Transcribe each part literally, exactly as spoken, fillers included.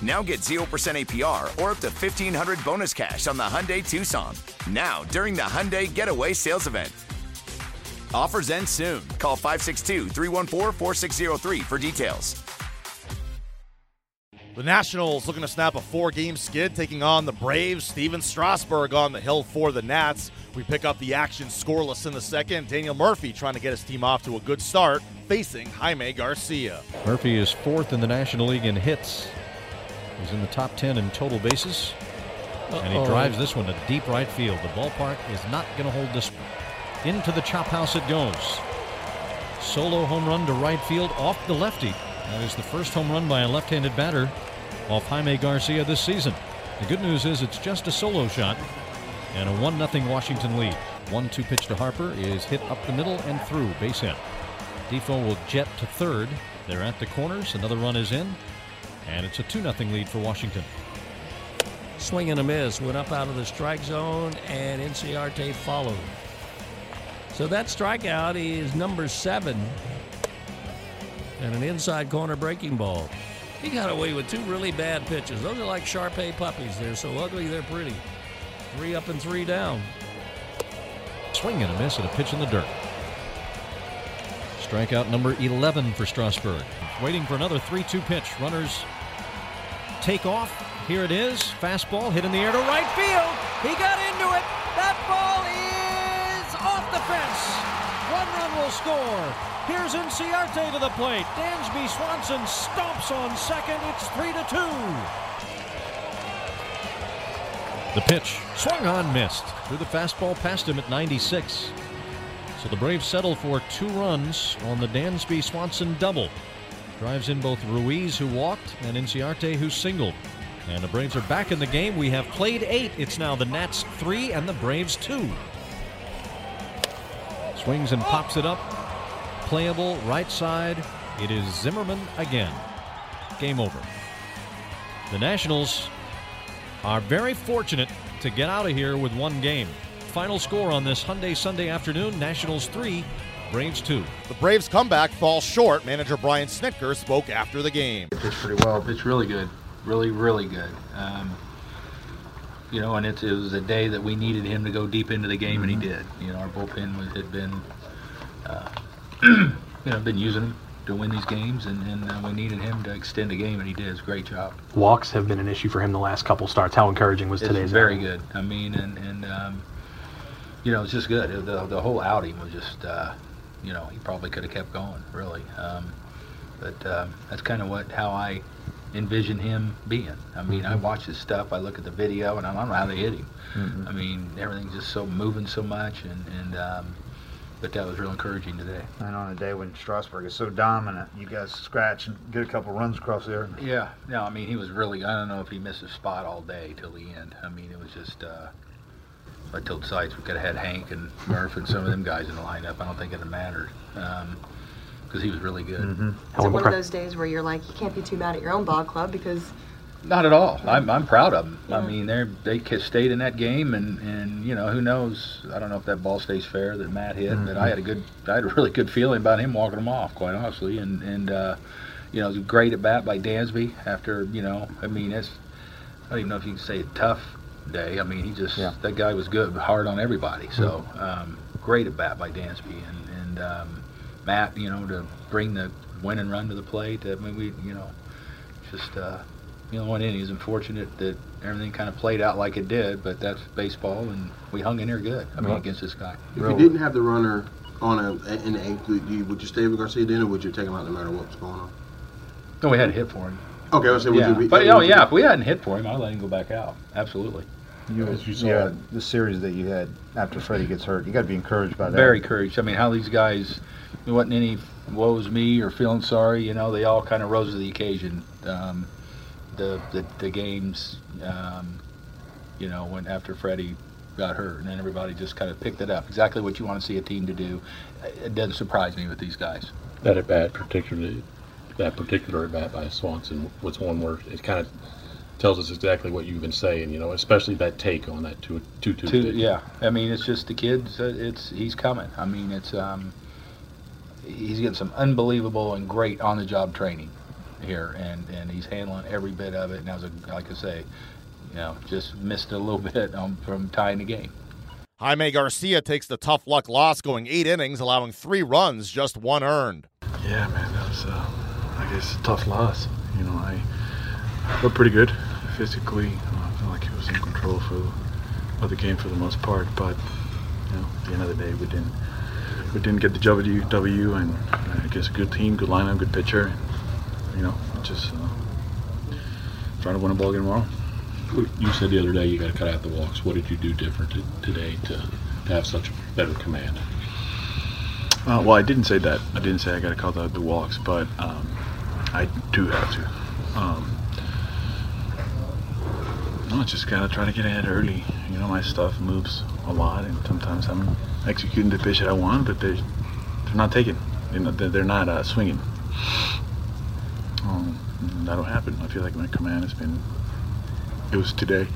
Now get zero percent A P R or up to fifteen hundred dollars bonus cash on the Hyundai Tucson. Now, during the Hyundai Getaway Sales Event. Offers end soon. Call five six two, three one four, four six zero three for details. The Nationals looking to snap a four-game skid, taking on the Braves. Steven Strasburg on the hill for the Nats. We pick up the action scoreless in the second. Daniel Murphy trying to get his team off to a good start, facing Jaime Garcia. Murphy is fourth in the National League in hits. He's in the top ten in total bases. Uh-oh. And he drives this one to deep right field. The ballpark is not going to hold this. Into the chop house it goes. Solo home run to right field off the lefty. That is the first home run by a left-handed batter off Jaime Garcia this season. The good news is it's just a solo shot and a one nothing Washington lead. one two pitch to Harper is hit up the middle and through, base hit. Defoe will jet to third. They're at the corners. Another run is in, and it's a two nothing lead for Washington. Swing and a miss. Went up out of the strike zone, and Enciarte followed. So that strikeout is number seven. And an inside corner breaking ball. He got away with two really bad pitches. Those are like Shar Pei puppies. They're so ugly, they're pretty. Three up and three down. Swing and a miss at a pitch in the dirt. Strikeout number eleven for Strasburg. Waiting for another three two pitch. Runners take off. Here it is. Fastball hit in the air to right field. He got into it. That ball is off the fence. One run will score. Here's Enciarte to the plate. Dansby Swanson stomps on second. It's three to two. The pitch. Swung on, missed. Threw the fastball past him at ninety-six. So the Braves settle for two runs on the Dansby Swanson double. Drives in both Ruiz, who walked, and Enciarte, who singled. And the Braves are back in the game. We have played eight. It's now the Nats three and the Braves two. Swings and pops it up. Playable right side. It is Zimmerman again. Game over. The Nationals are very fortunate to get out of here with one game. Final score on this Hyundai Sunday afternoon. Nationals three, Braves two. The Braves comeback falls short. Manager Brian Snitker spoke after the game. It pitched pretty well. It pitched really good. Really, really good. Um, You know, and it, it was a day that we needed him to go deep into the game, and he did. You know, our bullpen was, had been, uh, you know, been using him to win these games, and, and uh, we needed him to extend the game, and he did. It was a great job. Walks have been an issue for him the last couple starts. How encouraging was today's? It's very good. I mean, and, and um, you know, it's just good. It, the, the whole outing was just, uh, you know, he probably could have kept going, really. Um, but um, that's kind of what how I envision him being. I mean, mm-hmm. I watch his stuff, I look at the video, and I don't know how they hit him. Mm-hmm. I mean, everything's just so moving so much, and, and um, but that was real encouraging today. And on a day when Strasburg is so dominant, you guys scratch and get a couple runs across there. Yeah, no, I mean, he was really, I don't know if he missed a spot all day till the end. I mean, it was just, uh, I told Seitz we could have had Hank and Murph and some of them guys in the lineup. I don't think it would have mattered. Um, because he was really good. Mm-hmm. Is it one of those days where you're like, you can't be too mad at your own ball club because... Not at all. I'm I'm proud of them. Yeah. I mean, they they stayed in that game, and, and, you know, who knows? I don't know if that ball stays fair that Matt hit, mm-hmm. but I had a good, I had a really good feeling about him walking them off, quite honestly. And, and uh, you know, it was a great at-bat by Dansby after, you know, I mean, that's, I don't even know if you can say tough day. I mean, he just, yeah. that guy was good, hard on everybody. So, mm-hmm. um, great at-bat by Dansby. And, and um Matt, you know, to bring the win and run to the plate. I mean, we, you know, just, uh, you know, one inning is unfortunate that everything kind of played out like it did, but that's baseball, and we hung in there good, I mean, well, against this guy. If you didn't have the runner on a, an ankle, would you stay with Garcia then, or would you take him out no matter what was going on? No, we had a hit for him. Okay, I was saying, would yeah. you be? But oh yeah, if we hadn't hit for him, I'd let him go back out. Absolutely. You, as you saw yeah. the series that you had after Freddie gets hurt, you got to be encouraged by that. Very encouraged. I mean, how these guys, there wasn't any woes me or feeling sorry. You know, they all kind of rose to the occasion. Um, the, the the games, um, you know, when after Freddie got hurt, and then everybody just kind of picked it up. Exactly what you want to see a team to do. It doesn't surprise me with these guys. That at bat, particularly that particular at bat by Swanson, was one where it kind of tells us exactly what you've been saying, you know, especially that take on that two two two. two yeah, I mean, it's just the kids. It's he's coming. I mean, it's um, he's getting some unbelievable and great on the job training here, and and he's handling every bit of it. And as a, like I say, you know, just missed a little bit um, from tying the game. Jaime Garcia takes the tough luck loss, going eight innings, allowing three runs, just one earned. Yeah, man, that was uh, I guess a tough loss. You know, I. But pretty good physically. I felt like he was in control for of the game for the most part. But you know, at the end of the day, we didn't we didn't get the W W. And uh, I guess a good team, good lineup, good pitcher. And, you know, just uh, trying to win a ball game tomorrow. You said the other day you got to cut out the walks. What did you do different to, today to, to have such better command? Uh, well, I didn't say that. I didn't say I got to cut out the walks, but um, I do have to. Um, I just gotta try to get ahead early. You know, my stuff moves a lot, and sometimes I'm executing the pitch that I want, but they're they're not taking. You know, they're not uh, swinging. Um, that'll happen. I feel like my command has been. It was today,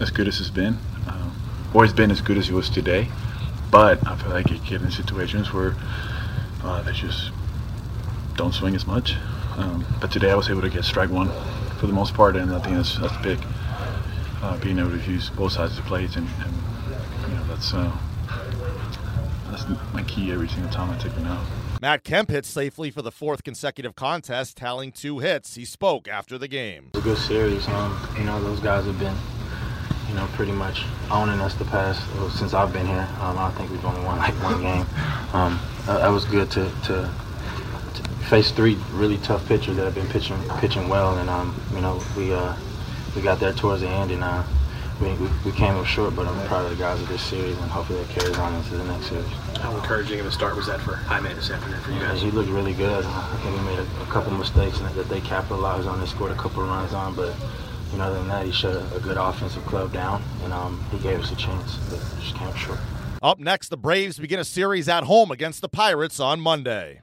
as good as it's been, um, or it's been as good as it was today. But I feel like you get in situations where uh, they just don't swing as much. Um, but today I was able to get strike one for the most part, and I think that's that's big. Uh, being able to use both sides of the plate, and, and you know, that's uh, that's my key every single time I take them out. Matt Kemp hits safely for the fourth consecutive contest, tallying two hits. He spoke after the game. It's a good series. Um, you know, those guys have been, you know, pretty much owning us the past well, since I've been here. Um, I think we've only won like one game. Um, that, that was good to, to to face three really tough pitchers that have been pitching pitching well, and um, you know, we. Uh, We got there towards the end, and uh, we, we, we came up short, but I'm proud of the guys of this series, and hopefully that carries on into the next series. How encouraging of a start was that for Jaime this afternoon for you guys? He looked really good. I think he made a, a couple mistakes that they capitalized on. They scored a couple runs on, but you know, other than that, he shut a, a good offensive club down, and um, he gave us a chance, but just came up short. Up next, the Braves begin a series at home against the Pirates on Monday.